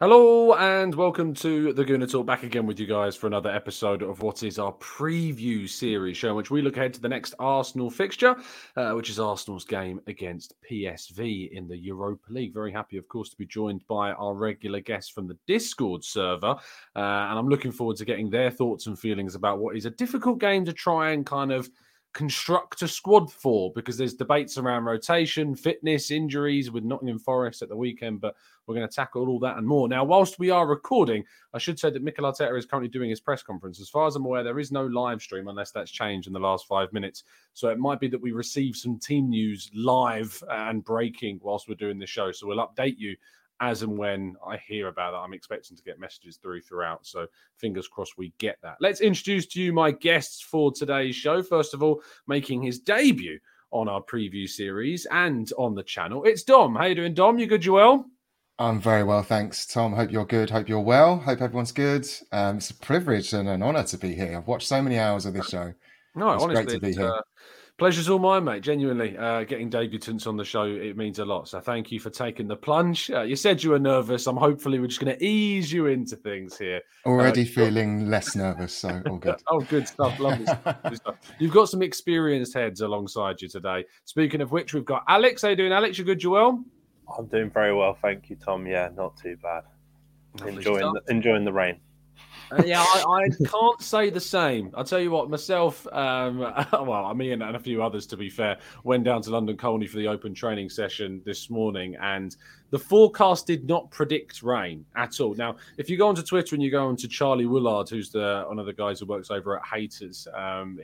Hello and welcome to The Gooner Talk, back again with you guys for another episode of what is our preview series show in which we look ahead to the next Arsenal fixture, which is Arsenal's game against PSV in the Europa League. Very happy, of course, to be joined by our regular guests from the Discord server, and I'm looking forward to getting their thoughts and feelings about what is a difficult game to try and kind of construct a squad for, because there's debates around rotation, fitness, injuries with Nottingham Forest at the weekend, but we're going to tackle all that and more. Now, whilst we are recording, I should say that Mikel Arteta is currently doing his press conference. As far as I'm aware, there is no live stream unless that's changed in the last 5 minutes. So it might be that we receive some team news live and breaking whilst we're doing the show. So we'll update you as and when I hear about that. I'm expecting to get messages throughout, so fingers crossed we get that. Let's introduce to you my guests for today's show. First of all, making his debut on our preview series and on the channel, it's Dom. How you doing, Dom? You good, you well? I'm very well, thanks, Tom. Hope you're good. Hope you're well. Hope everyone's good. It's a privilege and an honour to be here. I've watched so many hours of this show. No, it's honestly, great to be here. Pleasure's all mine, mate. Genuinely, getting debutants on the show, it means a lot. So thank you for taking the plunge. You said you were nervous. Hopefully we're just going to ease you into things here. Already feeling less nervous, so all good. Oh, good stuff. Lovely stuff. You've got some experienced heads alongside you today. Speaking of which, we've got Alex. How you doing, Alex? You good, you well? I'm doing very well, thank you, Tom. Yeah, not too bad. Enjoying the rain. Yeah, I can't say the same. I'll tell you what, myself, me and a few others, to be fair, went down to London Colney for the open training session this morning, and the forecast did not predict rain at all. Now, if you go onto Twitter and you go onto Charlie Woolard, who's one of the guys who works over at Haters,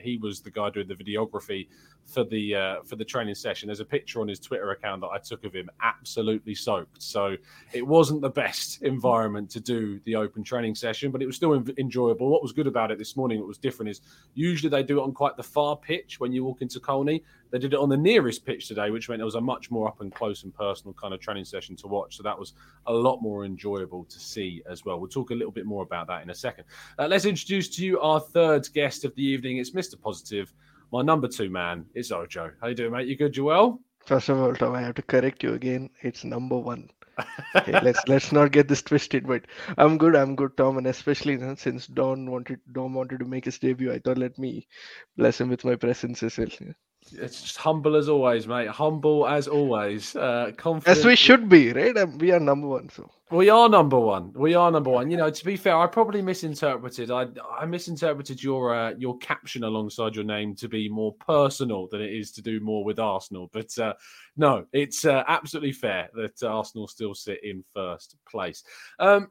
he was the guy doing the videography for the training session. There's a picture on his Twitter account that I took of him absolutely soaked. So it wasn't the best environment to do the open training session, but it was still enjoyable. What was good about it this morning, what was different, is usually they do it on quite the far pitch when you walk into Colney. They did it on the nearest pitch today, which meant it was a much more up and close and personal kind of training session to watch. So that was a lot more enjoyable to see as well. We'll talk a little bit more about that in a second. Let's introduce to you our third guest of the evening. It's Mr. Positive, my number two man. It's Ojo. How you doing, mate? You good, you well? First of all, Tom, I have to correct you again. It's number one. Okay, let's not get this twisted, but I'm good, Tom, and especially since Dom wanted to make his debut, I thought let me bless him with my presence as well. It's just humble as always, mate. Humble as always. Confident. As we should be, right? We are number one. So We are number one. You know, to be fair, I probably misinterpreted. I misinterpreted your caption alongside your name to be more personal than it is to do more with Arsenal. But no, it's absolutely fair that Arsenal still sit in first place.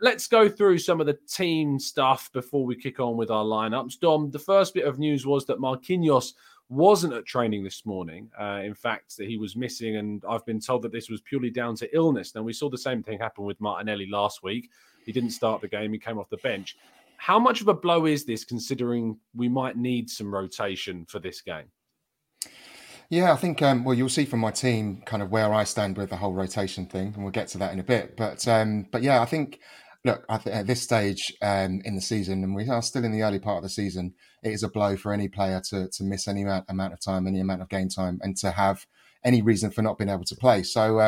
Let's go through some of the team stuff before we kick on with our lineups. Dom, the first bit of news was that Marquinhos wasn't at training this morning. In fact, that he was missing, and I've been told that this was purely down to illness. Now, we saw the same thing happen with Martinelli last week. He didn't start the game. He came off the bench. How much of a blow is this, considering we might need some rotation for this game? Yeah, I think, well, you'll see from my team kind of where I stand with the whole rotation thing, and we'll get to that in a bit. But yeah, I think, look, at this stage in the season, and we are still in the early part of the season, it is a blow for any player to miss any amount of time, any amount of game time, and to have any reason for not being able to play. So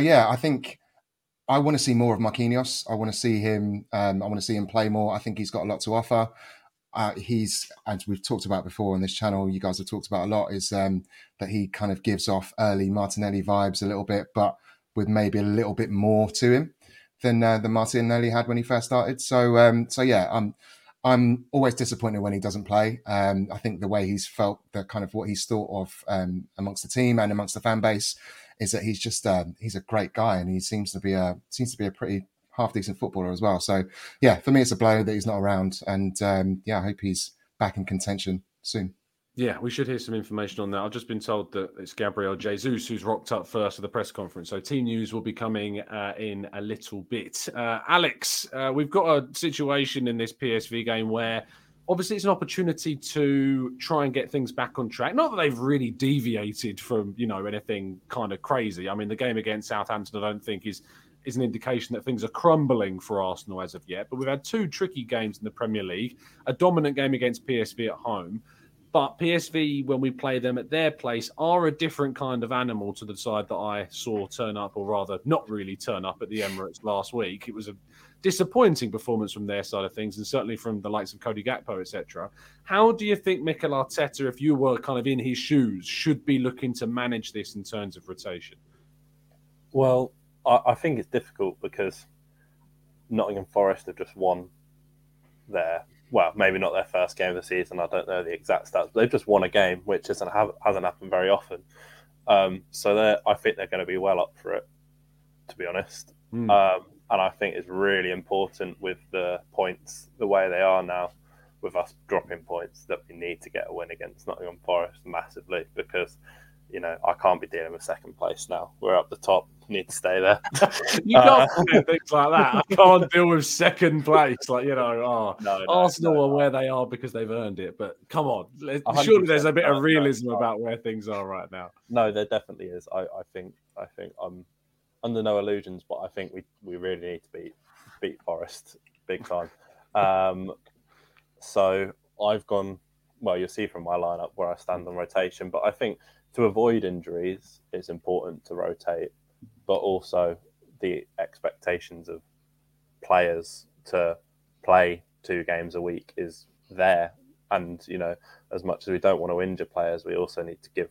yeah, I think I want to see more of Marquinhos. I want to see him. I want to see him play more. I think he's got a lot to offer. He's, as we've talked about before on this channel, you guys have talked about a lot, is that he kind of gives off early Martinelli vibes a little bit, but with maybe a little bit more to him than Martinelli had when he first started. So yeah, I'm always disappointed when he doesn't play. I think the way he's felt, the kind of what he's thought of amongst the team and amongst the fan base, is that he's just he's a great guy, and he seems to be a pretty half decent footballer as well. So yeah, for me, it's a blow that he's not around, and yeah, I hope he's back in contention soon. Yeah, we should hear some information on that. I've just been told that it's Gabriel Jesus who's rocked up first at the press conference. So team news will be coming in a little bit. Alex, we've got a situation in this PSV game where obviously it's an opportunity to try and get things back on track. Not that they've really deviated from, you know, anything kind of crazy. I mean, the game against Southampton, I don't think is an indication that things are crumbling for Arsenal as of yet. But we've had two tricky games in the Premier League, a dominant game against PSV at home. But PSV, when we play them at their place, are a different kind of animal to the side that I saw turn up, or rather not really turn up, at the Emirates last week. It was a disappointing performance from their side of things, and certainly from the likes of Cody Gakpo, etc. How do you think Mikel Arteta, if you were kind of in his shoes, should be looking to manage this in terms of rotation? Well, I think it's difficult because Nottingham Forest have just won there. Well, maybe not their first game of the season. I don't know the exact stats, but they've just won a game, which hasn't happened very often. So I think they're going to be well up for it, to be honest. And I think it's really important with the points, the way they are now, with us dropping points, that we need to get a win against Nottingham Forest massively, because, you know, I can't be dealing with second place now. We're up the top. Need to stay there. You can't do things like that. I can't deal with second place. Like, you know, Arsenal are where they are because they've earned it. But come on, surely there's a bit of realism about where things are right now. No, there definitely is. I think I'm under no illusions, but I think we really need to beat Forest big time. So I've gone. Well, you'll see from my lineup where I stand on rotation. But I think to avoid injuries, it's important to rotate, but also the expectations of players to play 2 games a week is there. And, you know, as much as we don't want to injure players, we also need to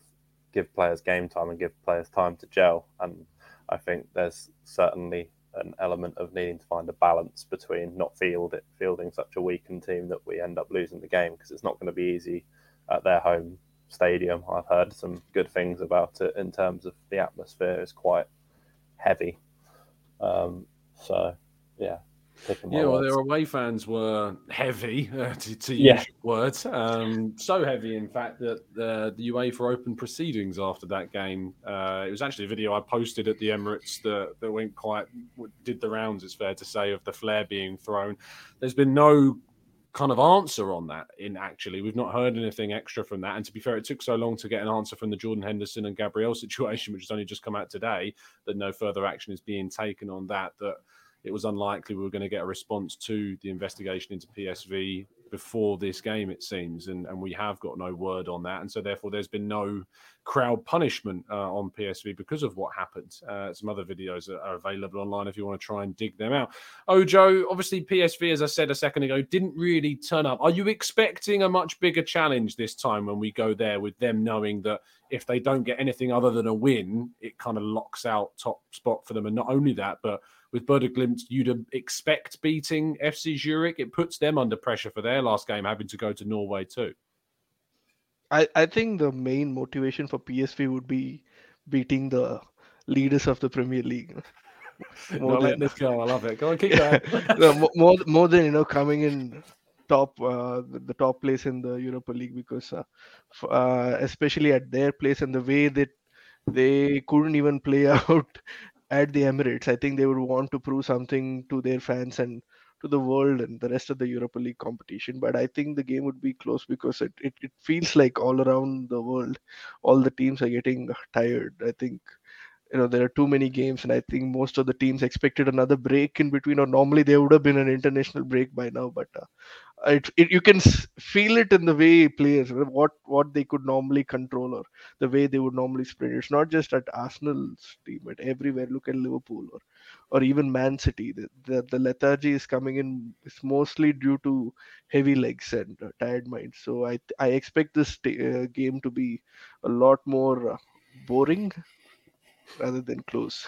give players game time and give players time to gel. And I think there's certainly an element of needing to find a balance between not fielding such a weakened team that we end up losing the game, because it's not going to be easy at their home stadium. I've heard some good things about it in terms of the atmosphere is quite heavy. So, yeah. Well, their away fans were heavy, to use your words. So heavy, in fact, that the UEFA opened proceedings after that game. It was actually a video I posted at the Emirates that did the rounds, it's fair to say, of the flare being thrown. There's been no kind of answer on that. We've not heard anything extra from that, and to be fair, it took so long to get an answer from the Jordan Henderson and Gabriel situation, which has only just come out today, that no further action is being taken on that it was unlikely we were going to get a response to the investigation into PSV before this game, it seems, and we have got no word on that, and so therefore there's been no crowd punishment on PSV because of what happened. Some other videos are available online if you want to try and dig them out. Ojo, obviously PSV, as I said a second ago, didn't really turn up. Are you expecting a much bigger challenge this time when we go there, with them knowing that if they don't get anything other than a win, it kind of locks out top spot for them? And not only that, but with Bodeglimt, you'd expect beating FC Zurich. It puts them under pressure for their last game, having to go to Norway too. I think the main motivation for PSV would be beating the leaders of the Premier League. I love it. Go on, keep going. No, more than, you know, coming in top, the top place in the Europa League, because especially at their place, and the way that they couldn't even play out at the Emirates, I think they would want to prove something to their fans and to the world and the rest of the Europa League competition. But I think the game would be close because it feels like all around the world, all the teams are getting tired. I think, you know, there are too many games, and I think most of the teams expected another break in between, or normally there would have been an international break by now, but you can feel it in the way players, what they could normally control or the way they would normally spread. It's not just at Arsenal's team, but everywhere. Look at Liverpool or even Man City. The lethargy is coming in. It's mostly due to heavy legs and tired minds. So I expect this game to be a lot more boring rather than close,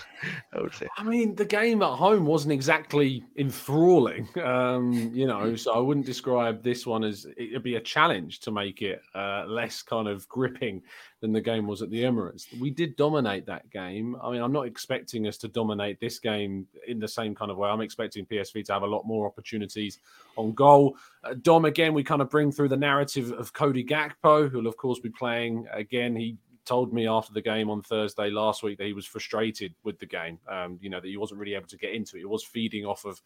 I would say. I mean, the game at home wasn't exactly enthralling, so I wouldn't describe this one as, it'd be a challenge to make it less kind of gripping than the game was at the Emirates. We did dominate that game. I mean, I'm not expecting us to dominate this game in the same kind of way. I'm expecting PSV to have a lot more opportunities on goal. Dom, again, we kind of bring through the narrative of Cody Gakpo, who will, of course, be playing again. He told me after the game on Thursday last week that he was frustrated with the game, that he wasn't really able to get into it. He was feeding off of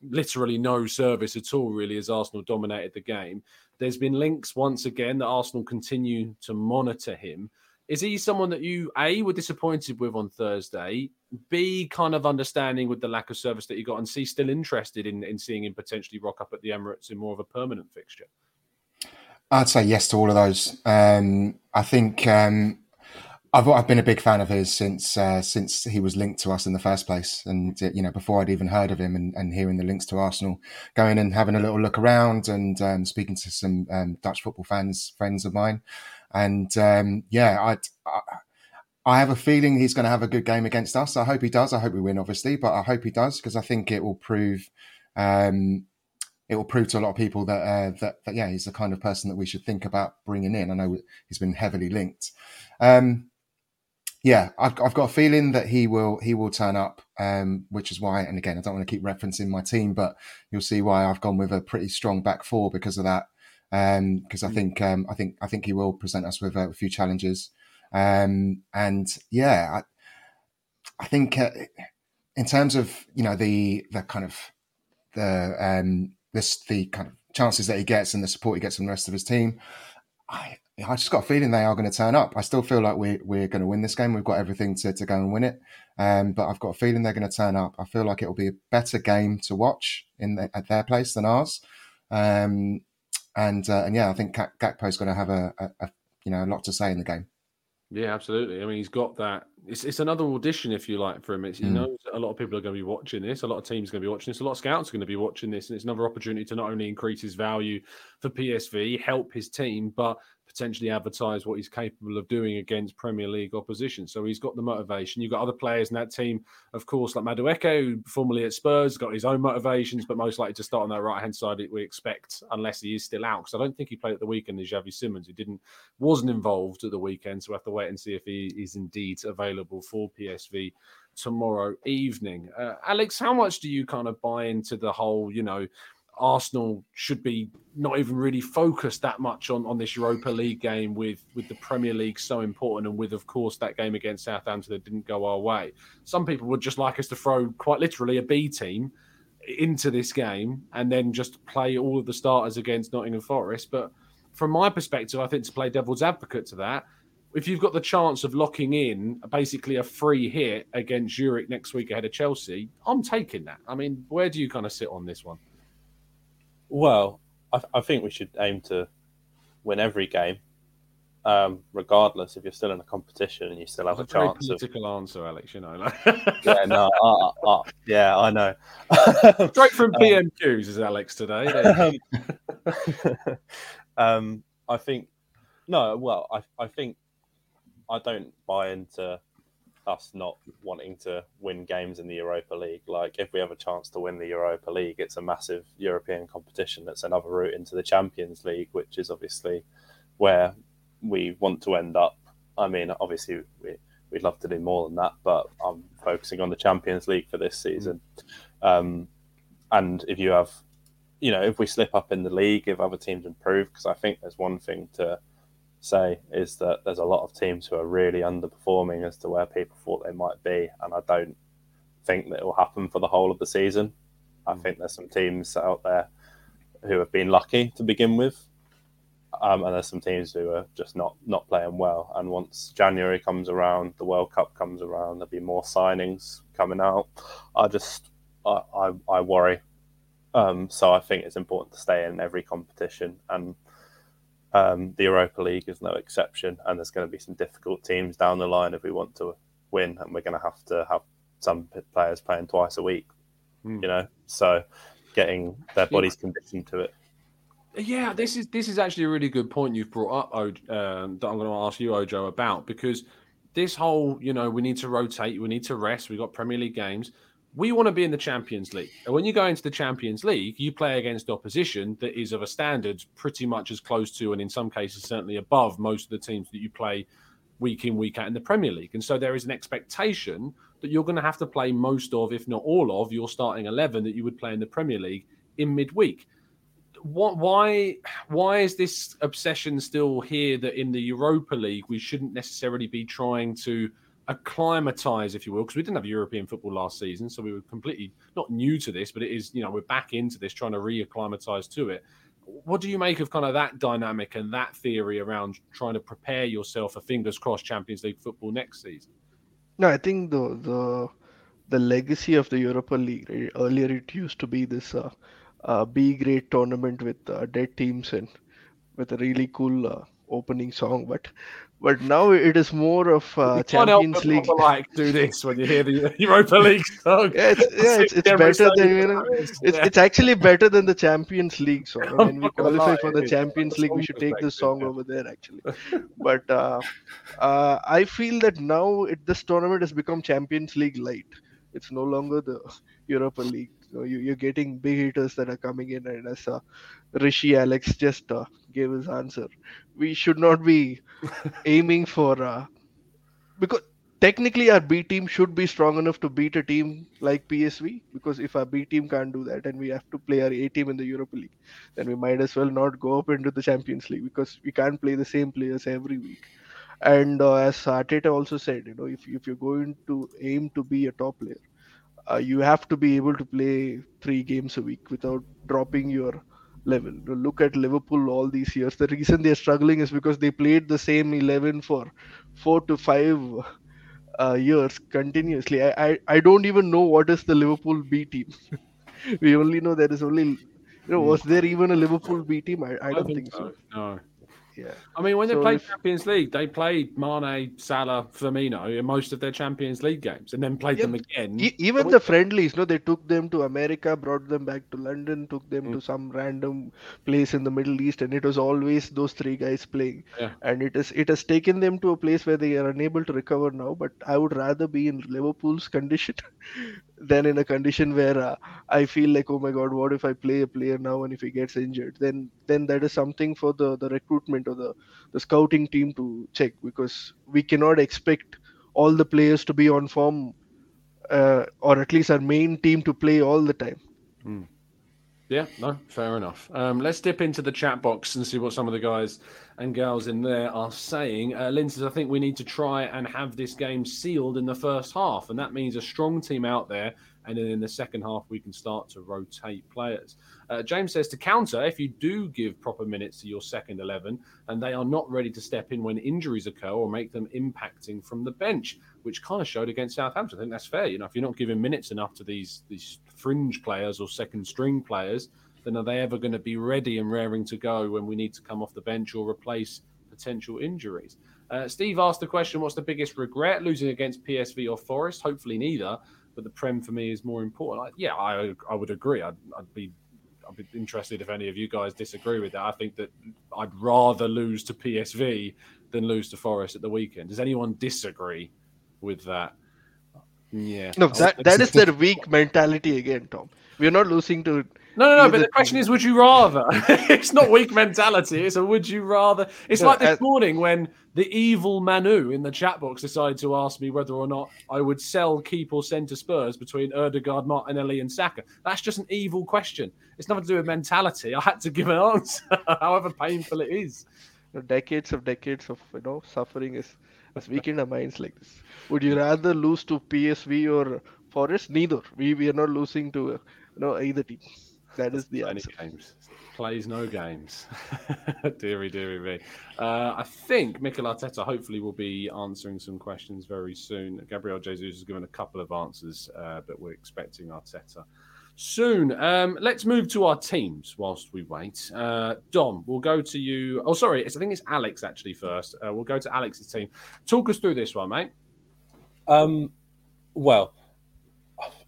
literally no service at all, really, as Arsenal dominated the game. There's been links once again that Arsenal continue to monitor him. Is he someone that you, A, were disappointed with on Thursday, B, kind of understanding with the lack of service that he got, and C, still interested in seeing him potentially rock up at the Emirates in more of a permanent fixture? I'd say yes to all of those. I think I've been a big fan of his since he was linked to us in the first place, and before I'd even heard of him, and hearing the links to Arsenal, going and having a little look around and speaking to some Dutch football fans, friends of mine, and I have a feeling he's going to have a good game against us. I hope he does. I hope we win, obviously, but I hope he does, because I think it will prove. It will prove to a lot of people that he's the kind of person that we should think about bringing in. I know he's been heavily linked. I've got a feeling that he will turn up, which is why, and again, I don't want to keep referencing my team, but you'll see why I've gone with a pretty strong back four because of that. Because I think he will present us with a few challenges. I think in terms of the kind of chances that he gets and the support he gets from the rest of his team, I just got a feeling they are going to turn up. I still feel like we're going to win this game. We've got everything to go and win it. But I've got a feeling they're going to turn up. I feel like it'll be a better game to watch at their place than ours. I think Gakpo's going to have a lot to say in the game. Yeah, absolutely. I mean, he's got that. It's another audition, if you like, for him. He knows that a lot of people are going to be watching this. A lot of teams are going to be watching this. A lot of scouts are going to be watching this. And it's another opportunity to not only increase his value for PSV, help his team, but potentially advertise what he's capable of doing against Premier League opposition. So he's got the motivation. You've got other players in that team, of course, like Madueke, who formerly at Spurs, got his own motivations, but most likely to start on that right-hand side, we expect, unless he is still out. Because I don't think he played at the weekend, is Xavi Simons, who wasn't involved at the weekend. So we'll have to wait and see if he is indeed available for PSV tomorrow evening. Alex, how much do you kind of buy into the whole, Arsenal should be not even really focused that much on this Europa League game with the Premier League so important, and with, of course, that game against Southampton that didn't go our way. Some people would just like us to throw quite literally a B team into this game and then just play all of the starters against Nottingham Forest. But from my perspective, I think, to play devil's advocate to that, if you've got the chance of locking in basically a free hit against Zurich next week ahead of Chelsea, I'm taking that. I mean, where do you kind of sit on this one? Well, I think we should aim to win every game, regardless. If you're still in a competition and you still have a chance. That's a very political answer, Alex. I know. Straight from PMQs is Alex today. I think I don't buy into us not wanting to win games in the Europa League. Like, if we have a chance to win the Europa League, it's a massive European competition. That's another route into the Champions League, which is obviously where we want to end up. I mean, obviously, we'd love to do more than that, but I'm focusing on the Champions League for this season. And if you have, if we slip up in the league, if other teams improve, because I think there's one thing to say is that there's a lot of teams who are really underperforming as to where people thought they might be, and I don't think that it will happen for the whole of the season. I think there's some teams out there who have been lucky to begin with, and there's some teams who are just not playing well. And once January comes around, the World Cup comes around, there'll be more signings coming out. I worry. So I think it's important to stay in every competition, and the Europa League is no exception. And there's going to be some difficult teams down the line if we want to win, and we're going to have some players playing twice a week. You know, so getting their bodies conditioned to it. Yeah, this is actually a really good point you've brought up, that I'm going to ask you, Ojo, about, because this whole, you know, we need to rotate, we need to rest, we've got Premier League games. We want to be in the Champions League. And when you go into the Champions League, you play against opposition that is of a standard pretty much as close to, and in some cases certainly above, most of the teams that you play week in, week out in the Premier League. And so there is an expectation that you're going to have to play most of, if not all of, your starting 11 that you would play in the Premier League in midweek. Why is this obsession still here that in the Europa League we shouldn't necessarily be trying to acclimatise, if you will, because we didn't have European football last season, so we were completely not new to this, but it is, you know, we're back into this, trying to reacclimatise to it. What do you make of kind of that dynamic and that theory around trying to prepare yourself for, fingers crossed, Champions League football next season? No, I think the legacy of the Europa League, right? Earlier it used to be this B-grade tournament with dead teams and with a really cool opening song, but now it is more of Champions League. Like, do this when you hear the Europa League song. It's better than, you know, it's actually better than the Champions League song. When we qualify for the Champions League, we should take this song over there actually. But I feel that now this tournament has become Champions League light. It's no longer the Europa League. So you're getting big hitters that are coming in, and as Rishi Alex just gave his answer, we should not be aiming for because technically our B team should be strong enough to beat a team like PSV, because if our B team can't do that and we have to play our A team in the Europa League, then we might as well not go up into the Champions League, because we can't play the same players every week. And as Arteta also said, you know, if you're going to aim to be a top player, you have to be able to play 3 games a week without dropping your level. Look at Liverpool all these years. The reason they're struggling is because they played the same 11 for 4 to 5 years continuously. I don't even know what is the Liverpool B team. We only know there is only... You know, was there even a Liverpool B team? I don't think so. No. Yeah. I mean, when they played Champions League, they played Mane, Salah, Firmino in most of their Champions League games, and then played them again. Even the friendlies, no, they took them to America, brought them back to London, took them to some random place in the Middle East, and it was always those 3 guys playing. Yeah. And it has taken them to a place where they are unable to recover now. But I would rather be in Liverpool's condition than in a condition where I feel like, oh my God, what if I play a player now and if he gets injured? Then that is something for the recruitment or the scouting team to check, because we cannot expect all the players to be on form, or at least our main team to play all the time. Yeah, no, fair enough. Let's dip into the chat box and see what some of the guys and girls in there are saying. Lynn says, I think we need to try and have this game sealed in the first half, and that means a strong team out there, and then in the second half we can start to rotate players. James says, to counter, if you do give proper minutes to your second 11 and they are not ready to step in when injuries occur or make them impacting from the bench, which kind of showed against Southampton. I think that's fair. You know, if you're not giving minutes enough to these fringe players or second string players, then are they ever going to be ready and raring to go when we need to come off the bench or replace potential injuries? Steve asked the question, what's the biggest regret? Losing against PSV or Forest? Hopefully neither, but the Prem for me is more important. I would agree. I'd be interested if any of you guys disagree with that. I think that I'd rather lose to PSV than lose to Forest at the weekend. Does anyone disagree with that? Yeah. No, that is their weak mentality again, Tom. We're not losing to... No, but the question is, would you rather? It's not weak mentality. It's a would you rather. It's like this morning when the evil Manu in the chat box decided to ask me whether or not I would sell, keep or send to Spurs between Ødegaard, Martinelli and Saka. That's just an evil question. It's nothing to do with mentality. I had to give an answer, however painful it is. You know, decades of suffering has weakened our minds like this. Would you rather lose to PSV or Forest? Neither. We are not losing to No, either team. That is the answer. Games. Plays no games. deary me. I think Mikel Arteta hopefully will be answering some questions very soon. Gabriel Jesus has given a couple of answers, but we're expecting Arteta soon. Let's move to our teams whilst we wait. Dom, we'll go to you. Oh, sorry. I think it's Alex actually first. We'll go to Alex's team. Talk us through this one, mate. Well,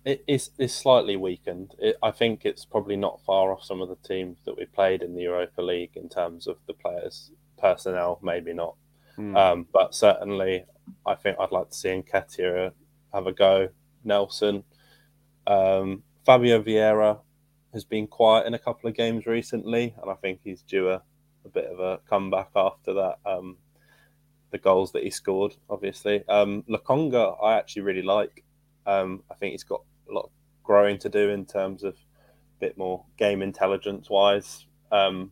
it's slightly weakened. I think it's probably not far off some of the teams that we played in the Europa League in terms of the players' personnel, maybe not. But certainly, I think I'd like to see Nketiah have a go. Nelson. Fabio Vieira has been quiet in a couple of games recently, and I think he's due a bit of a comeback after that. The goals that he scored, obviously. Lokonga, I actually really like. I think he's got a lot of growing to do in terms of a bit more game intelligence-wise, and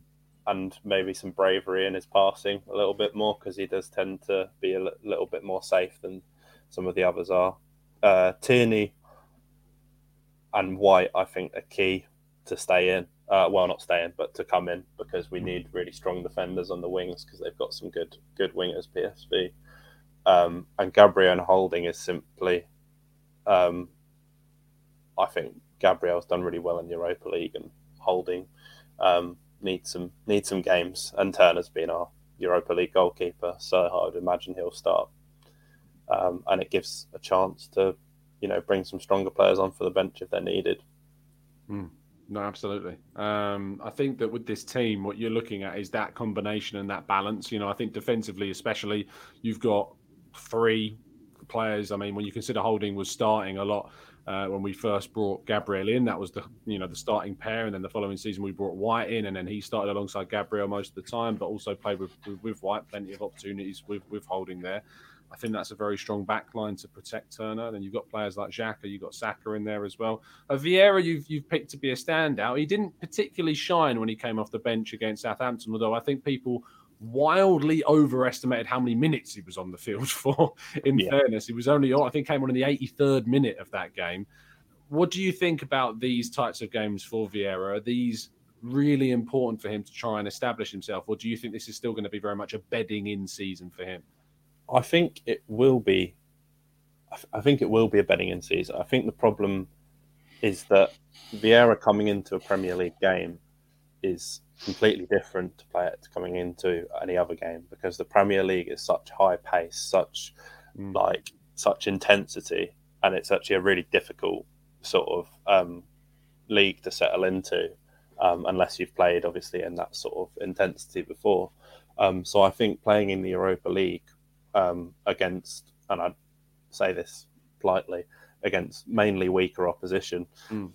maybe some bravery in his passing a little bit more, because he does tend to be a little bit more safe than some of the others are. Tierney and White, I think, are key to stay in. Well, not stay in, but to come in, because we need really strong defenders on the wings, because they've got some good wingers, PSV. And Gabriel and Holding is simply... I think Gabriel's done really well in the Europa League, and Holding needs some games. And Turner's been our Europa League goalkeeper, so I would imagine he'll start. And it gives a chance to, bring some stronger players on for the bench if they're needed. No, absolutely. I think that with this team, what you're looking at is that combination and that balance. I think defensively, especially, you've got three players. I mean, when you consider Holding was starting a lot when we first brought Gabriel in, that was the starting pair, and then the following season we brought White in, and then he started alongside Gabriel most of the time, but also played with White, plenty of opportunities with Holding there. I think that's a very strong back line to protect Turner. Then you've got players like Xhaka, you've got Saka in there as well. Vieira, you've picked to be a standout. He didn't particularly shine when he came off the bench against Southampton, although I think people wildly overestimated how many minutes he was on the field for. Fairness, he was only on, I think, came on in the 83rd minute of that game. What do you think about these types of games for Vieira? Are these really important for him to try and establish himself, or do you think this is still going to be very much a bedding in season for him? I think it will be. I think it will be a bedding in season. I think the problem is that Vieira coming into a Premier League game is completely different to play it coming into any other game, because the Premier League is such high pace, such intensity, and it's actually a really difficult sort of league to settle into, unless you've played obviously in that sort of intensity before. So I think playing in the Europa League against, and I say this politely, against mainly weaker opposition.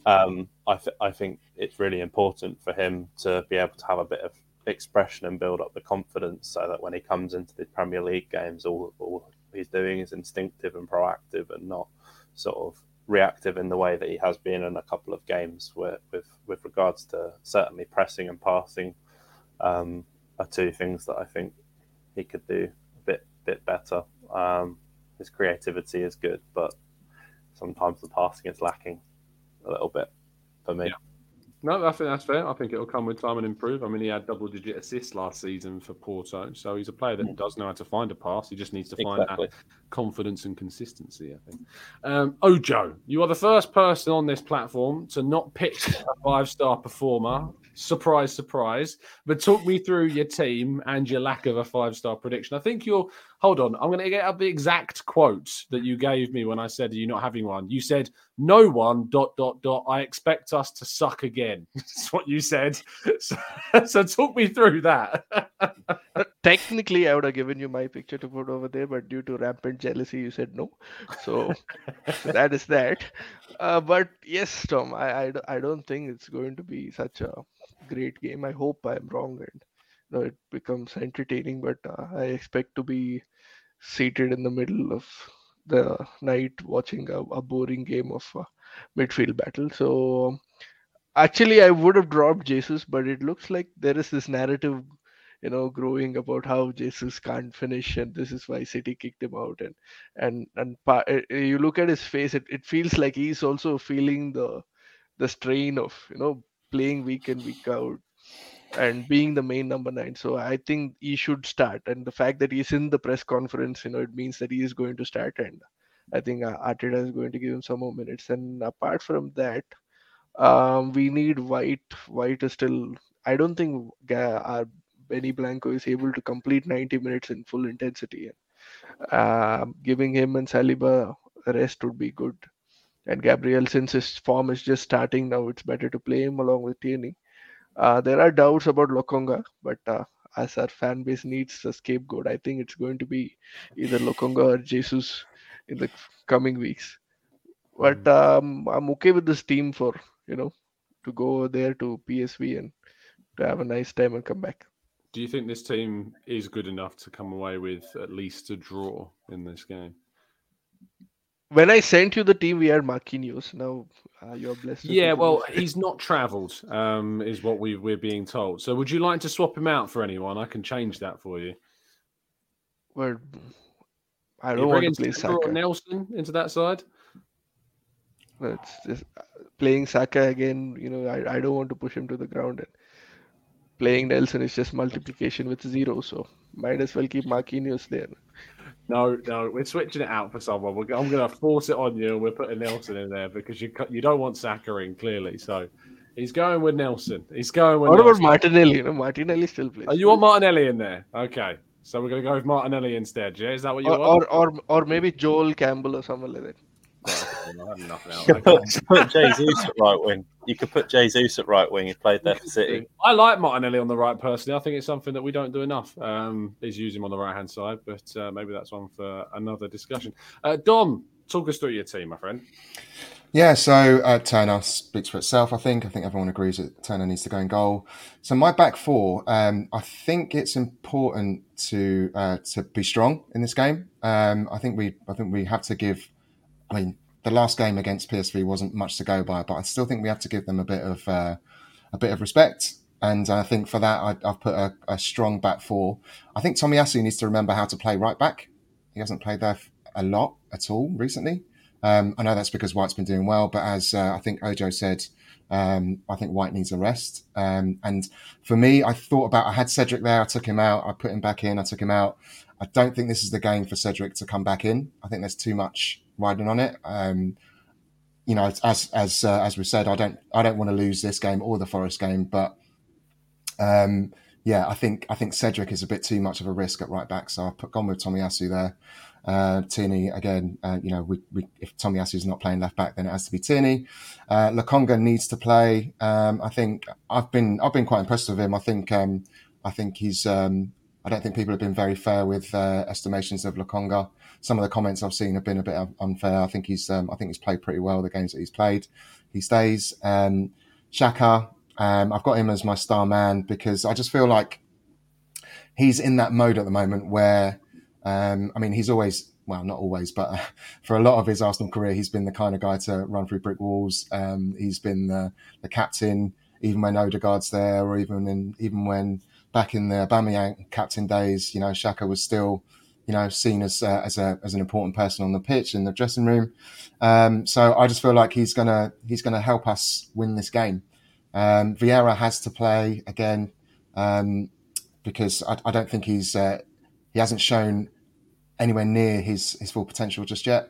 I think it's really important for him to be able to have a bit of expression and build up the confidence, so that when he comes into the Premier League games, all he's doing is instinctive and proactive, and not sort of reactive in the way that he has been in a couple of games with regards to certainly pressing and passing are two things that I think he could do a bit better. His creativity is good, but sometimes the passing is lacking a little bit for me. Yeah. No, I think that's fair. I think it'll come with time and improve. I mean, he had double-digit assists last season for Porto, so he's a player that does know how to find a pass. He just needs to find that confidence and consistency, I think. Ojo, you are the first person on this platform to not pick a five-star performer. Surprise, surprise. But talk me through your team and your lack of a five-star prediction. I think you're... Hold on. I'm going to get up the exact quote that you gave me when I said, are you not having one? You said, no one, ... I expect us to suck again. That's what you said. So talk me through that. Technically, I would have given you my picture to put over there, but due to rampant jealousy, you said no. So that is that. But yes, Tom, I don't think it's going to be such a great game. I hope I'm wrong, and it becomes entertaining, but I expect to be seated in the middle of the night watching a boring game of midfield battle. So actually, I would have dropped Jesus, but it looks like there is this narrative growing about how Jesus can't finish, and this is why City kicked him out, and you look at his face, it feels like he's also feeling the the strain of, you know, playing week in, week out and being the main number 9. So I think he should start. And the fact that he's in the press conference, you know, it means that he is going to start. And I think Arteta is going to give him some more minutes. And apart from that, we need White. White is still... I don't think our Benny Blanco is able to complete 90 minutes in full intensity. Giving him and Saliba a rest would be good. And Gabriel, since his form is just starting now, it's better to play him along with Tierney. There are doubts about Lokonga, but as our fan base needs a scapegoat, I think it's going to be either Lokonga or Jesus in the coming weeks. But I'm okay with this team for, you know, to go there to PSV and to have a nice time and come back. Do you think this team is good enough to come away with at least a draw in this game? When I sent you the team, we had Marquinhos. Now you're blessed. Yeah, well, he's not travelled, is what we're being told. So would you like to swap him out for anyone? I can change that for you. Well, I don't want to play Saka. Nelson into that side? It's just playing Saka again, you know, I don't want to push him to the ground. And playing Nelson is just multiplication with zero. So might as well keep Marquinhos there. No, we're switching it out for someone. I'm going to force it on you, and we're putting Nelson in there because you don't want Saka in, clearly. So he's going with Nelson. What about Martinelli? No, Martinelli still plays. Oh, you want Martinelli in there? Okay. So we're going to go with Martinelli instead, yeah? Is that what you want? Or maybe Joel Campbell or someone like that. Put Jesus at right wing. You could put Jesus at right wing. He played there for City. I like Martinelli on the right personally. I think it's something that we don't do enough. Is use him on the right hand side, but maybe that's one for another discussion. Dom, talk us through your team, my friend. Yeah, so Turner speaks for itself. I think everyone agrees that Turner needs to go in goal. So my back four, I think it's important to be strong in this game. I think we have to give. I mean, the last game against PSV wasn't much to go by, but I still think we have to give them a bit of respect. And I think for that, I've put a strong back four. I think Tomiyasu needs to remember how to play right back. He hasn't played there a lot at all recently. I know that's because White's been doing well, but as I think Ojo said, I think White needs a rest. And for me, I had Cedric there. I took him out. I put him back in. I took him out. I don't think this is the game for Cedric to come back in. I think there's too much riding on it. You know, as we said, I don't want to lose this game or the Forest game, but yeah, I think Cedric is a bit too much of a risk at right back, so I've gone with Tomiyasu there. Tierney again. You know, we if Tomiyasu's not playing left back, then it has to be Tierney. Lokonga needs to play. I think I've been quite impressed with him. I think he's. I don't think people have been very fair with estimations of Lokonga. Some of the comments I've seen have been a bit unfair. I think he's played pretty well the games that he's played. He stays. Xhaka, I've got him as my star man because I just feel like he's in that mode at the moment where, I mean, he's always, well, not always, but for a lot of his Arsenal career, he's been the kind of guy to run through brick walls. He's been the captain, even when Odegaard's there, or even when. Back in the Aubameyang captain days, you know, Xhaka was still, you know, seen as an important person on the pitch in the dressing room. So I just feel like he's gonna help us win this game. Vieira has to play again because I don't think he hasn't shown anywhere near his full potential just yet.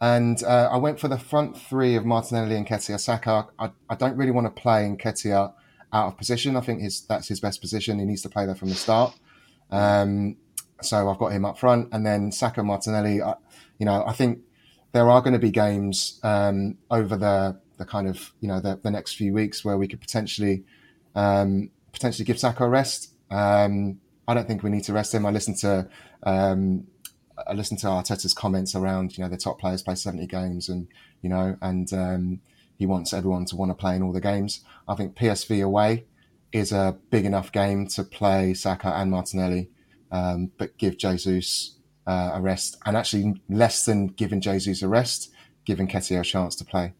And I went for the front three of Martinelli and Nketiah. Saka, I don't really want to play Nketiah out of position. I think that's his best position. He needs to play there from the start. So I've got him up front. And then Saka, Martinelli, you know, I think there are going to be games over the kind of, you know, the next few weeks where we could potentially give Saka a rest. I don't think we need to rest him. I listened to Arteta's comments around, you know, the top players play 70 games and, you know, and... He wants everyone to want to play in all the games. I think PSV away is a big enough game to play Saka and Martinelli, but give Jesus a rest. And actually, less than giving Jesus a rest, giving Nketiah a chance to play.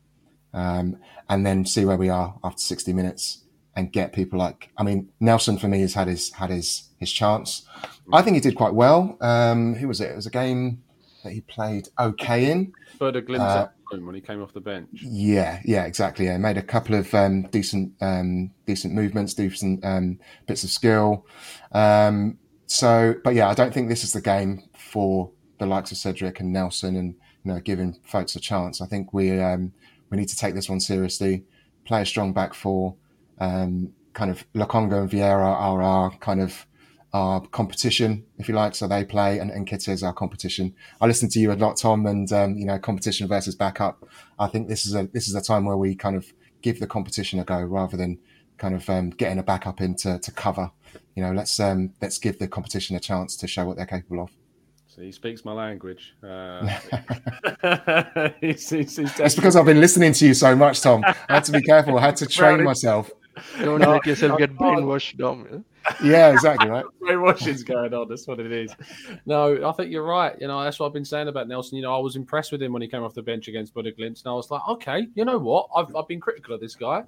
And then see where we are after 60 minutes and get people like... I mean, Nelson, for me, has had his chance. I think he did quite well. Who was it? It was a game that he played okay in. Further glimpse Dortmund when he came off the bench. Yeah, exactly. Yeah, made a couple of decent movements, decent bits of skill. But yeah, I don't think this is the game for the likes of Cedric and Nelson, and giving folks a chance. I think we need to take this one seriously. Play a strong back four. Kind of Lokonga and Vieira are our kind of our competition, if you like. So they play, and Nketiah is our competition. I listen to you a lot, Tom, and competition versus backup. I think this is a time where we kind of give the competition a go rather than kind of getting a backup in to cover. Let's give the competition a chance to show what they're capable of. So he speaks my language. It's because I've been listening to you so much, Tom. I had to be careful. I had to train myself. Don't let yourself get brainwashed, Dom. Yeah, exactly right. Brainwashing's going on. That's what it is. No, I think you're right. That's what I've been saying about Nelson. I was impressed with him when he came off the bench against Bodø/Glimt, and I was like, okay, you know what? I've been critical of this guy.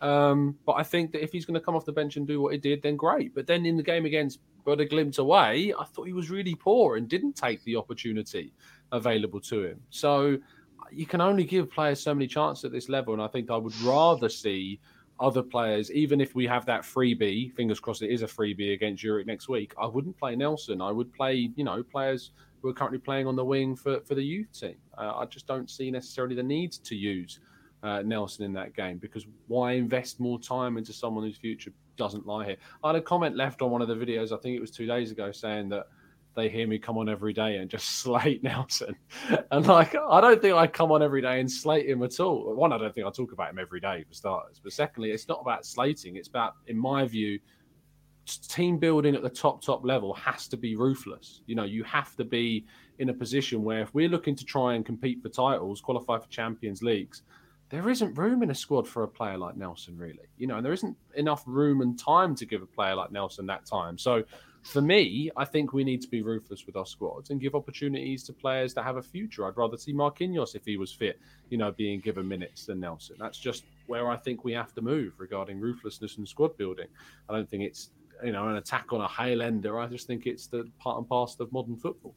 But I think that if he's going to come off the bench and do what he did, then great. But then in the game against Bodø/Glimt away, I thought he was really poor and didn't take the opportunity available to him. So you can only give players so many chances at this level. And I think I would rather see other players, even if we have that freebie, fingers crossed it is a freebie against Zurich next week, I wouldn't play Nelson. I would play, players who are currently playing on the wing for the youth team. I just don't see necessarily the need to use Nelson in that game, because why invest more time into someone whose future doesn't lie here? I had a comment left on one of the videos, I think it was 2 days ago, saying that they hear me come on every day and just slate Nelson. And I don't think I come on every day and slate him at all. One, I don't think I talk about him every day for starters. But secondly, it's not about slating. It's about, in my view, team building at the top level has to be ruthless. You have to be in a position where if we're looking to try and compete for titles, qualify for Champions Leagues, there isn't room in a squad for a player like Nelson, really. And there isn't enough room and time to give a player like Nelson that time. So for me, I think we need to be ruthless with our squads and give opportunities to players that have a future. I'd rather see Marquinhos, if he was fit, being given minutes than Nelson. That's just where I think we have to move regarding ruthlessness and squad building. I don't think it's, an attack on a Highlander. I just think it's the part and parcel of modern football.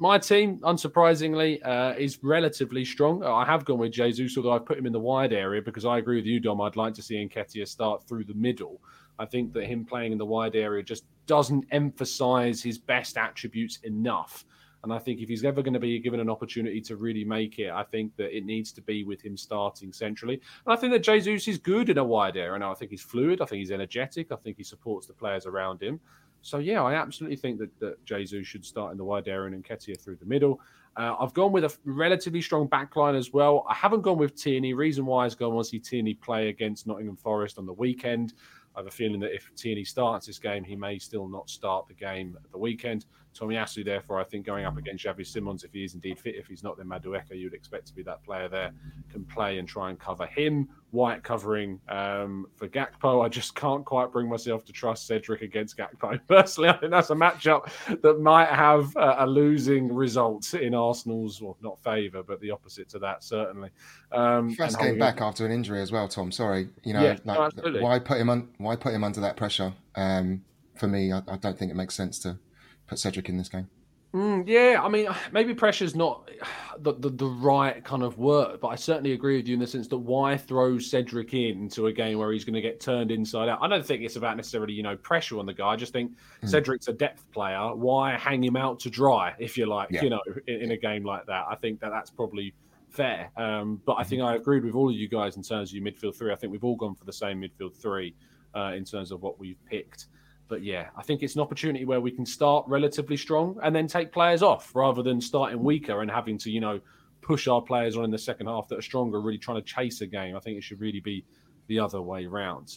My team, unsurprisingly, is relatively strong. I have gone with Jesus, although I've put him in the wide area because I agree with you, Dom. I'd like to see Nketiah start through the middle. I think that him playing in the wide area just doesn't emphasise his best attributes enough. And I think if he's ever going to be given an opportunity to really make it, I think that it needs to be with him starting centrally. And I think that Jesus is good in a wide area. And I think he's fluid. I think he's energetic. I think he supports the players around him. So, yeah, I absolutely think that Jesus should start in the wide area and Nketiah through the middle. I've gone with a relatively strong backline as well. I haven't gone with Tierney. Reason why is I want to see Tierney play against Nottingham Forest on the weekend. I have a feeling that if Tierney starts this game, he may still not start the game at the weekend. Tomiyasu, therefore, I think going up against Xavi Simons, if he is indeed fit, if he's not, then Madueka, you'd expect to be that player there, can play and try and cover him. White covering for Gakpo. I just can't quite bring myself to trust Cedric against Gakpo. Personally, I think that's a matchup that might have a losing result in Arsenal's, well, not favour, but the opposite to that, certainly. First came back after an injury as well, Tom. Sorry. Absolutely. Why put him under that pressure? For me, I don't think it makes sense to put Cedric in this game. Maybe pressure's not the right kind of word, but I certainly agree with you in the sense that why throw Cedric into a game where he's going to get turned inside out? I don't think it's about necessarily, pressure on the guy. I just think Cedric's a depth player. Why hang him out to dry, if you like, in a game like that? I think that's probably fair. But I think I agreed with all of you guys in terms of your midfield three. I think we've all gone for the same midfield three in terms of what we've picked. But yeah, I think it's an opportunity where we can start relatively strong and then take players off rather than starting weaker and having to, push our players on in the second half that are stronger, really trying to chase a game. I think it should really be the other way round.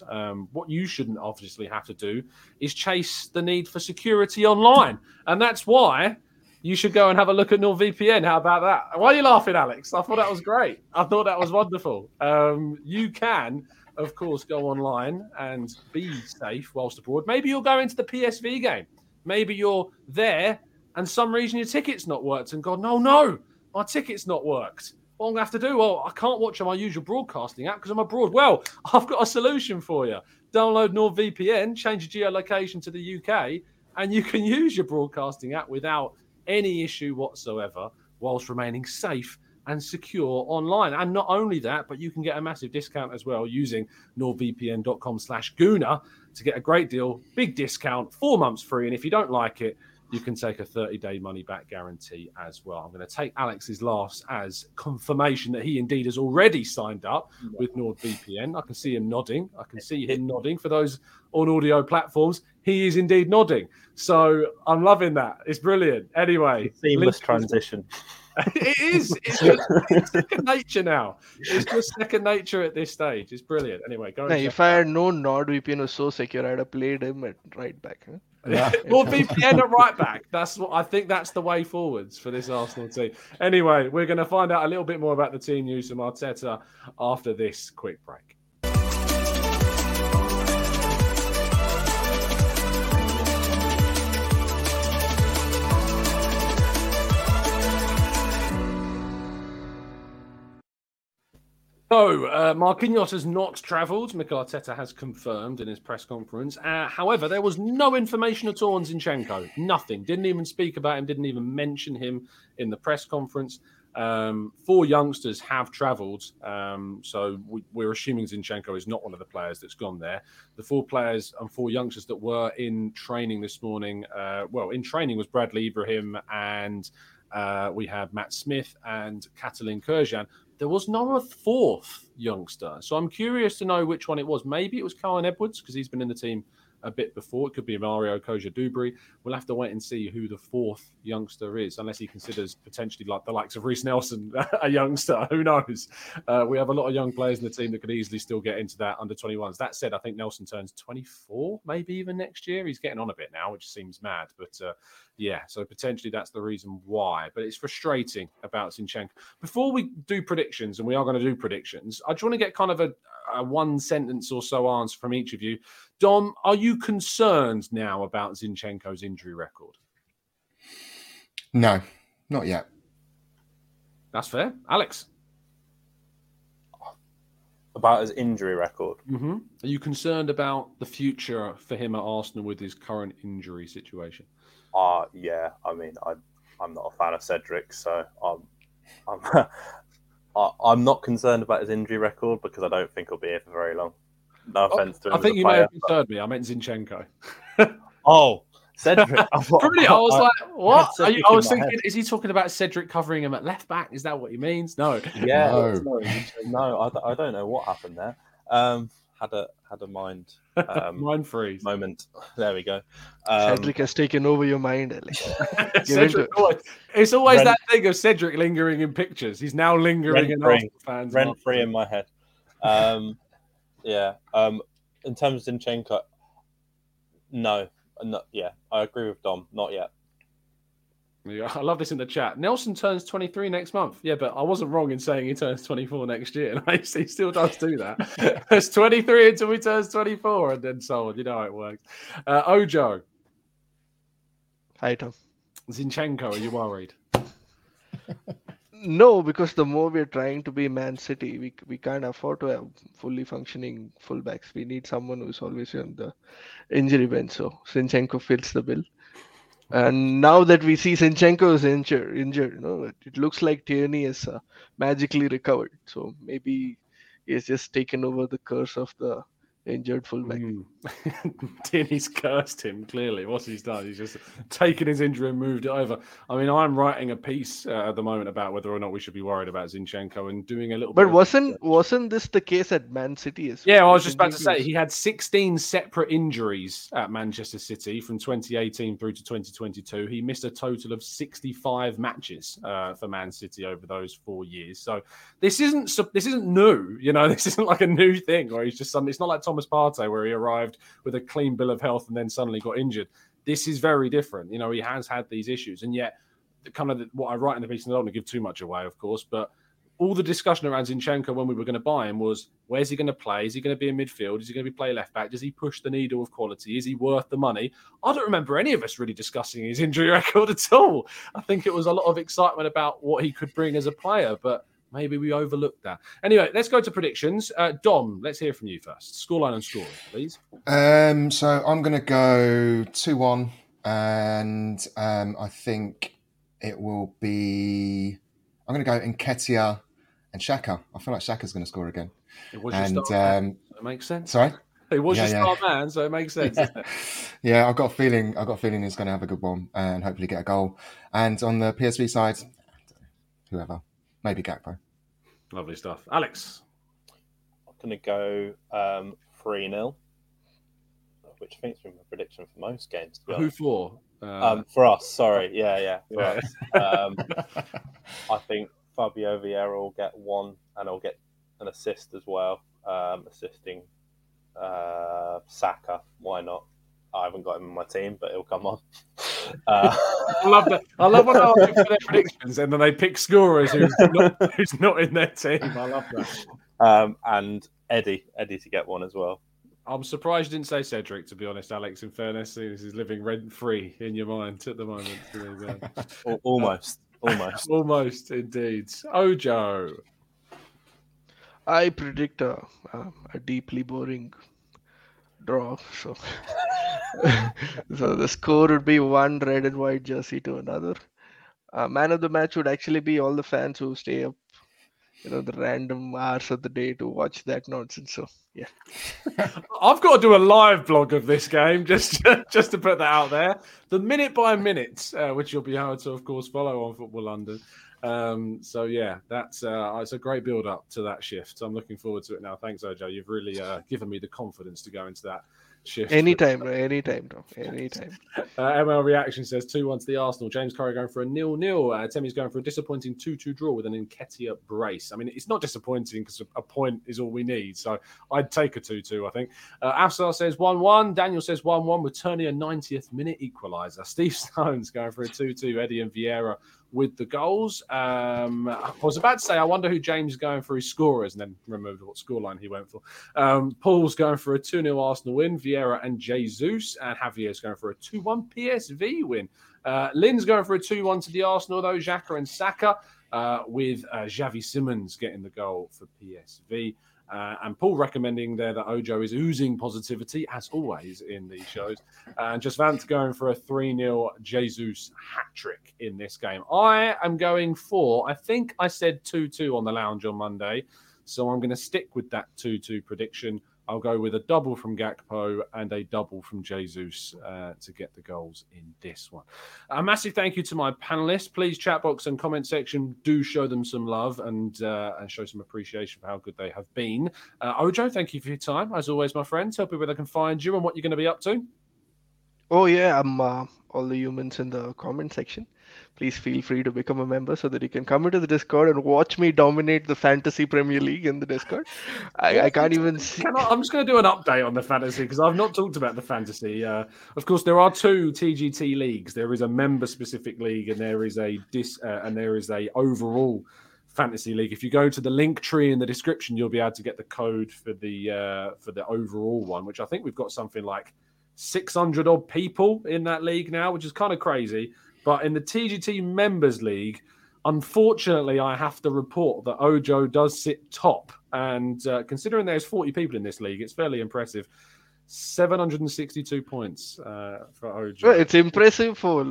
What you shouldn't obviously have to do is chase the need for security online. And that's why you should go and have a look at NordVPN. How about that? Why are you laughing, Alex? I thought that was great. I thought that was wonderful. You can, of course, go online and be safe whilst abroad. Maybe you're going to the PSV game. Maybe you're there and some reason your ticket's not worked and gone, no, my ticket's not worked. What am I going to have to do? Well, I can't watch on my usual broadcasting app because I'm abroad. Well, I've got a solution for you. Download NordVPN, change your geolocation to the UK, and you can use your broadcasting app without any issue whatsoever whilst remaining safe and secure online. And not only that, but you can get a massive discount as well using nordvpn.com/Guna to get a great deal, big discount, 4 months free. And if you don't like it, you can take a 30-day money-back guarantee as well. I'm going to take Alex's laughs as confirmation that he indeed has already signed up with NordVPN. I can see him nodding. I can see him nodding. For those on audio platforms, he is indeed nodding. So I'm loving that. It's brilliant. Anyway. Seamless transition. It is. It's just it's second nature now. It's just second nature at this stage. It's brilliant. Anyway, go ahead. If I had known NordVPN was so secure, I'd have played him at right back. Huh? Yeah. Or VPN at right back. That's what I think. That's the way forwards for this Arsenal team. Anyway, we're going to find out a little bit more about the team news from Arteta after this quick break. So, Marquinhos has not travelled. Mikel Arteta has confirmed in his press conference. However, there was no information at all on Zinchenko. Nothing. Didn't even speak about him. Didn't even mention him in the press conference. Four youngsters have travelled. So we're assuming Zinchenko is not one of the players that's gone there. The four players and four youngsters that were in training this morning, in training was Bradley Ibrahim and we have Matt Smith and Katalin Kurcan. There was no fourth youngster. So I'm curious to know which one it was. Maybe it was Cohen Edwards because he's been in the team a bit before. It could be Mario Koja-Dubry. We'll have to wait and see who the fourth youngster is, unless he considers potentially like the likes of Reece Nelson a youngster. Who knows? We have a lot of young players in the team that could easily still get into that under-21s. That said, I think Nelson turns 24, maybe even next year. He's getting on a bit now, which seems mad. But so potentially that's the reason why. But it's frustrating about Zinchenko. Before we do predictions, and we are going to do predictions, I just want to get kind of a one sentence or so answer from each of you. Dom, are you concerned now about Zinchenko's injury record? No, not yet. That's fair. Alex? About his injury record? Mm-hmm. Are you concerned about the future for him at Arsenal with his current injury situation? Yeah. I mean, I'm not a fan of Cedric, so I'm not concerned about his injury record because I don't think he'll be here for very long. No offense to him. I think you may have misheard me. I meant Zinchenko. Oh, Cedric. Brilliant. I was like, what? I was thinking, is he talking about Cedric covering him at left back? Is that what he means? No. Yeah. No, I don't know what happened there. Had a mind mind freeze moment. There we go. Cedric has taken over your mind, Alex. It's always that thing of Cedric lingering in pictures. He's now lingering in Arsenal fans. Rent free in my head. Yeah. In terms of Zinchenko, no. Yeah, I agree with Dom. Not yet. Yeah, I love this in the chat. Nelson turns 23 next month. Yeah, but I wasn't wrong in saying he turns 24 next year. And he still does do that. It's 23 until he turns 24 and then so on. You know how it works. Ojo. Hi, Tom. Zinchenko, are you worried? No, because the more we're trying to be Man City, we can't afford to have fully functioning fullbacks. We need someone who's always on the injury bench. So Zinchenko fits the bill. And now that we see Zinchenko is injured, it looks like Tierney is magically recovered. So maybe he's just taken over the curse of the injured fullback. Tierney's cursed him, clearly. What he's done, he's just taken his injury and moved it over. I mean, I'm writing a piece at the moment about whether or not we should be worried about Zinchenko and doing a little bit. But wasn't this the case at Man City as well? Yeah, I was just about to say, he had 16 separate injuries at Manchester City from 2018 through to 2022. He missed a total of 65 matches for Man City over those 4 years. So this isn't new, this isn't like a new thing where he's just suddenly, it's not like Tom Partey, where he arrived with a clean bill of health and then suddenly got injured. This is very different. He has had these issues, and yet kind of what I write in the piece, and I don't want to give too much away, of course, but all the discussion around Zinchenko when we were going to buy him was, where's he going to play? Is he going to be in midfield? Is he going to be play left back? Does he push the needle of quality? Is he worth the money? I don't remember any of us really discussing his injury record at all. I think it was a lot of excitement about what he could bring as a player, but maybe we overlooked that. Anyway, let's go to predictions. Dom, let's hear from you first. Scoreline and scoring, please. So I'm going to go 2-1, and I think it will be I'm going to go Nketiah and Xhaka. I feel like Xhaka's going to score again. It was your star man, so it makes sense. Sorry? It was your star man, so it makes sense. Yeah. Yeah, I've got a feeling he's going to have a good one and hopefully get a goal. And on the PSV side, whoever, maybe Gakpo. Lovely stuff. Alex? I'm going to go 3-0, which I think has been my prediction for most games. Who for? For us, sorry. Yeah. For us. I think Fabio Vieira will get one and I'll get an assist as well, assisting Saka. Why not? I haven't got him in my team, but he'll come on. I love that. I love when I ask for their predictions and then they pick scorers who's not in their team. I love that. And Eddie to get one as well. I'm surprised you didn't say Cedric, to be honest, Alex, in fairness. This is living rent-free in your mind at the moment. Almost. Almost, indeed. Ojo. I predict a deeply boring draw. So the score would be one red and white jersey to another. Man of the match would actually be all the fans who stay up, the random hours of the day to watch that nonsense. So, yeah. I've got to do a live blog of this game, just to put that out there. The minute by minute, which you'll be able to, of course, follow on Football London. So, yeah, that's it's a great build-up to that shift. So I'm looking forward to it now. Thanks, Ojo. You've really given me the confidence to go into that shift. Anytime. ML Reaction says 2-1 to the Arsenal. James Curry going for a 0-0. Temi's going for a disappointing 2-2 draw with an Nketiah brace. I mean, it's not disappointing because a point is all we need. So I'd take a 2-2, I think. Afsar says 1-1. Daniel says 1-1 with Tierney, a 90th minute equaliser. Steve Stone's going for a 2-2. Eddie and Vieira with the goals. I was about to say, I wonder who James is going for his scorers, and then removed what scoreline he went for. Paul's going for a 2-0 Arsenal win, Vieira and Jesus, and Javier's going for a 2-1 PSV win. Lynn's going for a 2-1 to the Arsenal, though, Xhaka and Saka, with Xavi Simons getting the goal for PSV. And Paul recommending there that Ojo is oozing positivity, as always, in these shows. And just Vance going for a 3-0 Jesus hat-trick in this game. I am going for, I think I said 2-2 on the lounge on Monday, so I'm going to stick with that 2-2 prediction. I'll go with a double from Gakpo and a double from Jesus to get the goals in this one. A massive thank you to my panellists. Please, chat box and comment section, do show them some love and show some appreciation for how good they have been. Ojo, thank you for your time. As always, my friend, tell people where they can find you and what you're going to be up to. Oh, yeah, I'm all the humans in the comment section. Please feel free to become a member so that you can come into the Discord and watch me dominate the Fantasy Premier League in the Discord. I can't even see. I'm just going to do an update on the Fantasy because I've not talked about the Fantasy. Of course, there are two TGT leagues. There is a member-specific league and there is a overall Fantasy League. If you go to the link tree in the description, you'll be able to get the code for the overall one, which I think we've got something like 600 odd people in that league now, which is kind of crazy. But in the TGT Members League, unfortunately, I have to report that Ojo does sit top. And considering there's 40 people in this league, it's fairly impressive. 762 points for Ojo. Well, it's impressive for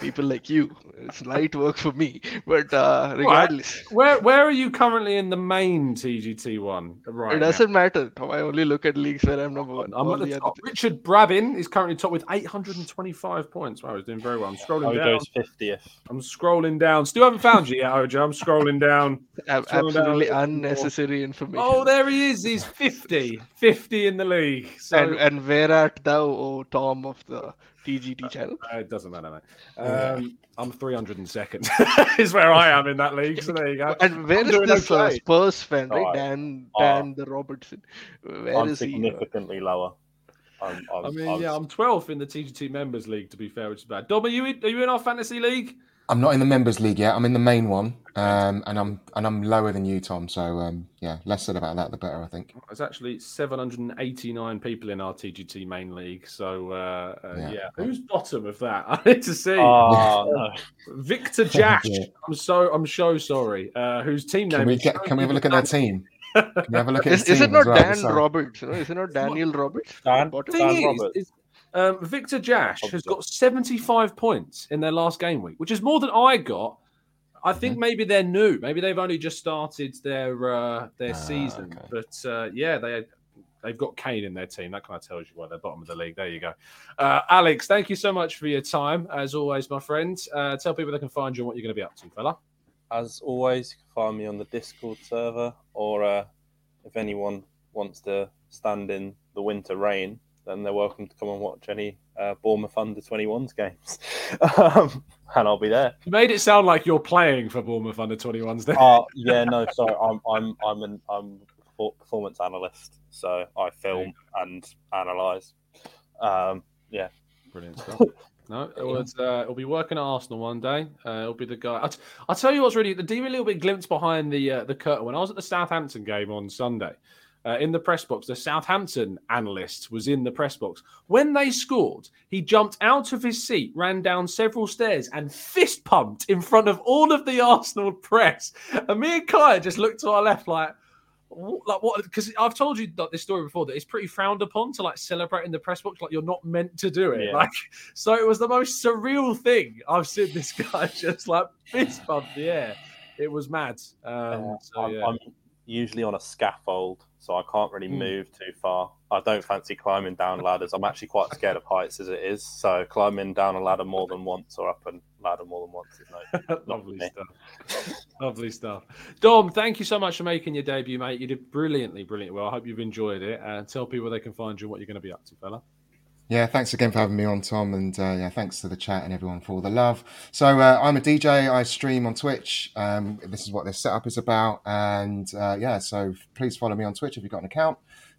people like you. It's light work for me. But regardless. Right. Where are you currently in the main TGT one? Right. It doesn't matter. I only look at leagues where I'm number one. I'm at the top. Richard Brabin is currently top with 825 points. Wow, he's doing very well. I'm scrolling down. Ojo's 50th. I'm scrolling down. Still haven't found you yet, Ojo. I'm scrolling down. Absolutely unnecessary information. Oh, there he is. He's 50. 50 in the league. So... And where art thou, O Tom of the TGT channel? It doesn't matter, mate. I'm 302nd is where I am in that league. So there you go. And where is this Spurs fan, right? Dan the Robertson. Where is he? I'm significantly lower. I'm 12th in the TGT Members League, to be fair, which is bad. Dom, are you in our Fantasy League? I'm not in the Members League yet. I'm in the main one, and I'm lower than you, Tom. So less said about that, the better, I think. There's actually 789 people in our TGT main league. So Who's bottom of that? I need to see. Victor Jash. Yeah. I'm so sorry. Whose team name? Can we have a look at their team? Can we have a look at? Is it not Dan Roberts? Is it not Daniel Roberts? Dan Roberts. Victor Jash has got 75 points in their last game week, which is more than I got I think maybe they're new. Maybe they've only just started their season. Okay. But yeah, they've got Kane in their team. That kind of tells you why they're bottom of the league. There you go. Alex, thank you so much for your time, as always, my friend. Tell people they can find you and what you're going to be up to, fella. As always, you can find me on the Discord server, or if anyone wants to stand in the winter rain, then they're welcome to come and watch any Bournemouth Under-21s games. And I'll be there. You made it sound like you're playing for Bournemouth Under-21s there. Yeah, no, sorry. I'm a performance analyst, so I film and analyse. Yeah. Brilliant stuff. No, it'll be working at Arsenal one day. It'll be the guy. I'll tell you what's really... The DM a little bit glimpsed behind the curtain. When I was at the Southampton game on Sunday... in the press box, the Southampton analyst was in the press box. When they scored, he jumped out of his seat, ran down several stairs and fist pumped in front of all of the Arsenal press. And me and Kaya just looked to our left like what? Because I've told you this story before, that it's pretty frowned upon to like celebrate in the press box, like you're not meant to do it. Yeah. Like, so it was the most surreal thing I've seen, this guy just like fist pumped the air. It was mad. I'm usually on a scaffold, so I can't really move too far. I don't fancy climbing down ladders. I'm actually quite scared of heights as it is, so climbing down a ladder more than once or up a ladder more than once is no. Lovely stuff. Lovely stuff. Dom, thank you so much for making your debut, mate. You did brilliantly well. I hope you've enjoyed it. Tell people they can find you and what you're going to be up to, fella. Yeah, thanks again for having me on, Tom, and yeah, thanks to the chat and everyone for all the love. So I'm a DJ, I stream on Twitch, this is what this setup is about, and yeah, so please follow me on Twitch if you've got an account.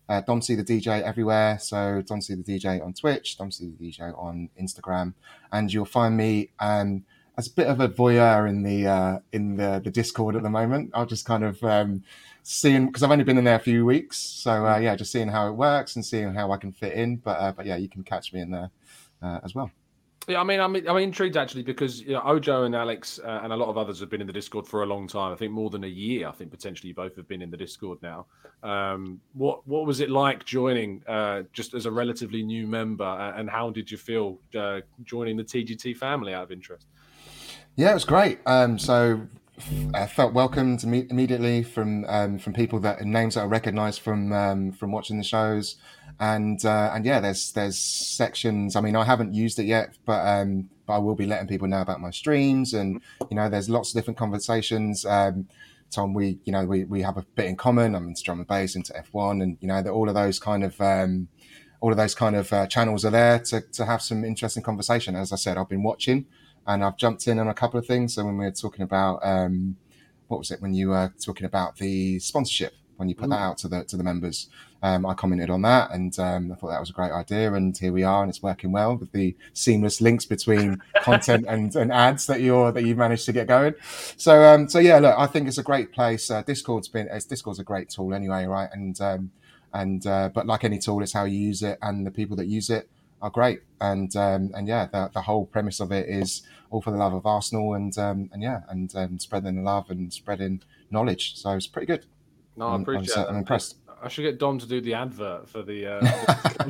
Domsey the DJ everywhere, so Domsey the DJ on Twitch, Domsey the DJ on Instagram, and you'll find me as a bit of a voyeur in the Discord at the moment. I'll just kind of... seeing, because I've only been in there a few weeks, so yeah, just seeing how it works and seeing how I can fit in, but yeah, you can catch me in there as well. Yeah, I'm intrigued actually, because you know, Ojo and Alex and a lot of others have been in the Discord for a long time. I think more than a year. I think potentially you both have been in the Discord now. What was it like joining just as a relatively new member, and how did you feel joining the TGT family out of interest? Yeah, it was great. So I felt welcomed immediately from people that names that I recognise from watching the shows, and yeah, there's sections. I mean, I haven't used it yet, but I will be letting people know about my streams, and you know, there's lots of different conversations. Tom, we have a bit in common. I'm into drum and bass, into F1, and you know, all of those kind of channels are there to have some interesting conversation. As I said, I've been watching. And I've jumped in on a couple of things. So when we were talking about, what was it? When you were talking about the sponsorship, when you put that out to the members, I commented on that, and I thought that was a great idea. And here we are, and it's working well with the seamless links between content and ads that you managed to get going. So, so yeah, look, I think it's a great place. Discord's a great tool anyway, right? And but like any tool, it's how you use it, and the people that use it are great, and yeah, the whole premise of it is all for the love of Arsenal, and spreading the love and spreading knowledge. So it's pretty good. No, I appreciate it. I'm impressed. I should get Dom to do the advert for the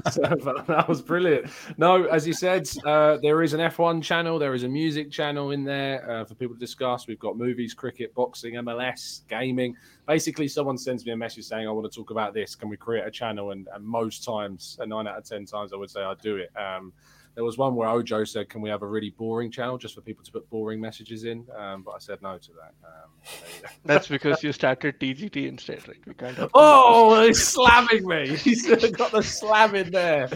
server. That was brilliant. No, as you said, there is an F1 channel. There is a music channel in there for people to discuss. We've got movies, cricket, boxing, MLS, gaming. Basically, someone sends me a message saying, I want to talk about this. Can we create a channel? And most times, 9 out of 10 times, I would say I do it. There was one where Ojo said, can we have a really boring channel just for people to put boring messages in? But I said no to that. That's because you started TGT instead, right? We can't have he's slamming me. He's got the slam in there.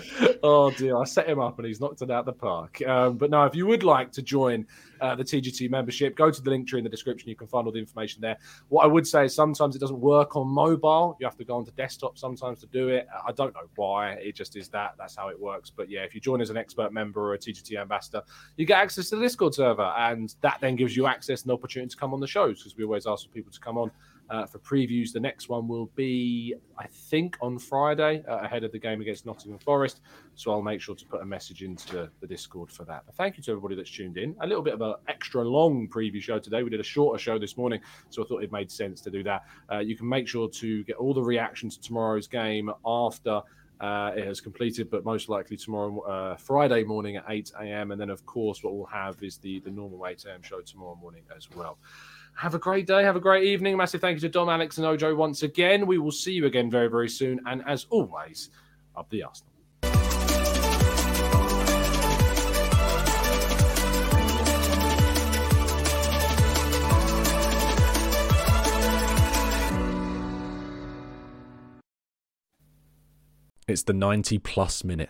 Oh, dear. I set him up and he's knocked it out the park. But no, if you would like to join the TGT membership, go to the link tree in the description. You can find all the information there. What I would say is sometimes it doesn't work on mobile. You have to go onto desktop sometimes to do it. I don't know why. It just is that. That's how it works. But yeah, if you join as an expert member or a TGT ambassador, you get access to the Discord server, and that then gives you access and opportunity to come on the shows, because we always ask for people to come on for previews. The next one will be, I think, on Friday ahead of the game against Nottingham Forest, so I'll make sure to put a message into the Discord for that. But thank you to everybody that's tuned in. A little bit of an extra long preview show today. We did a shorter show this morning, so I thought it made sense to do that. You can make sure to get all the reaction to tomorrow's game after It has completed, but most likely tomorrow, Friday morning at 8 a.m. And then, of course, what we'll have is the normal 8 a.m. show tomorrow morning as well. Have a great day. Have a great evening. Massive thank you to Dom, Alex and Ojo once again. We will see you again very, very soon. And as always, up the Arsenal. It's the 90-plus minute.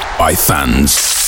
by fans.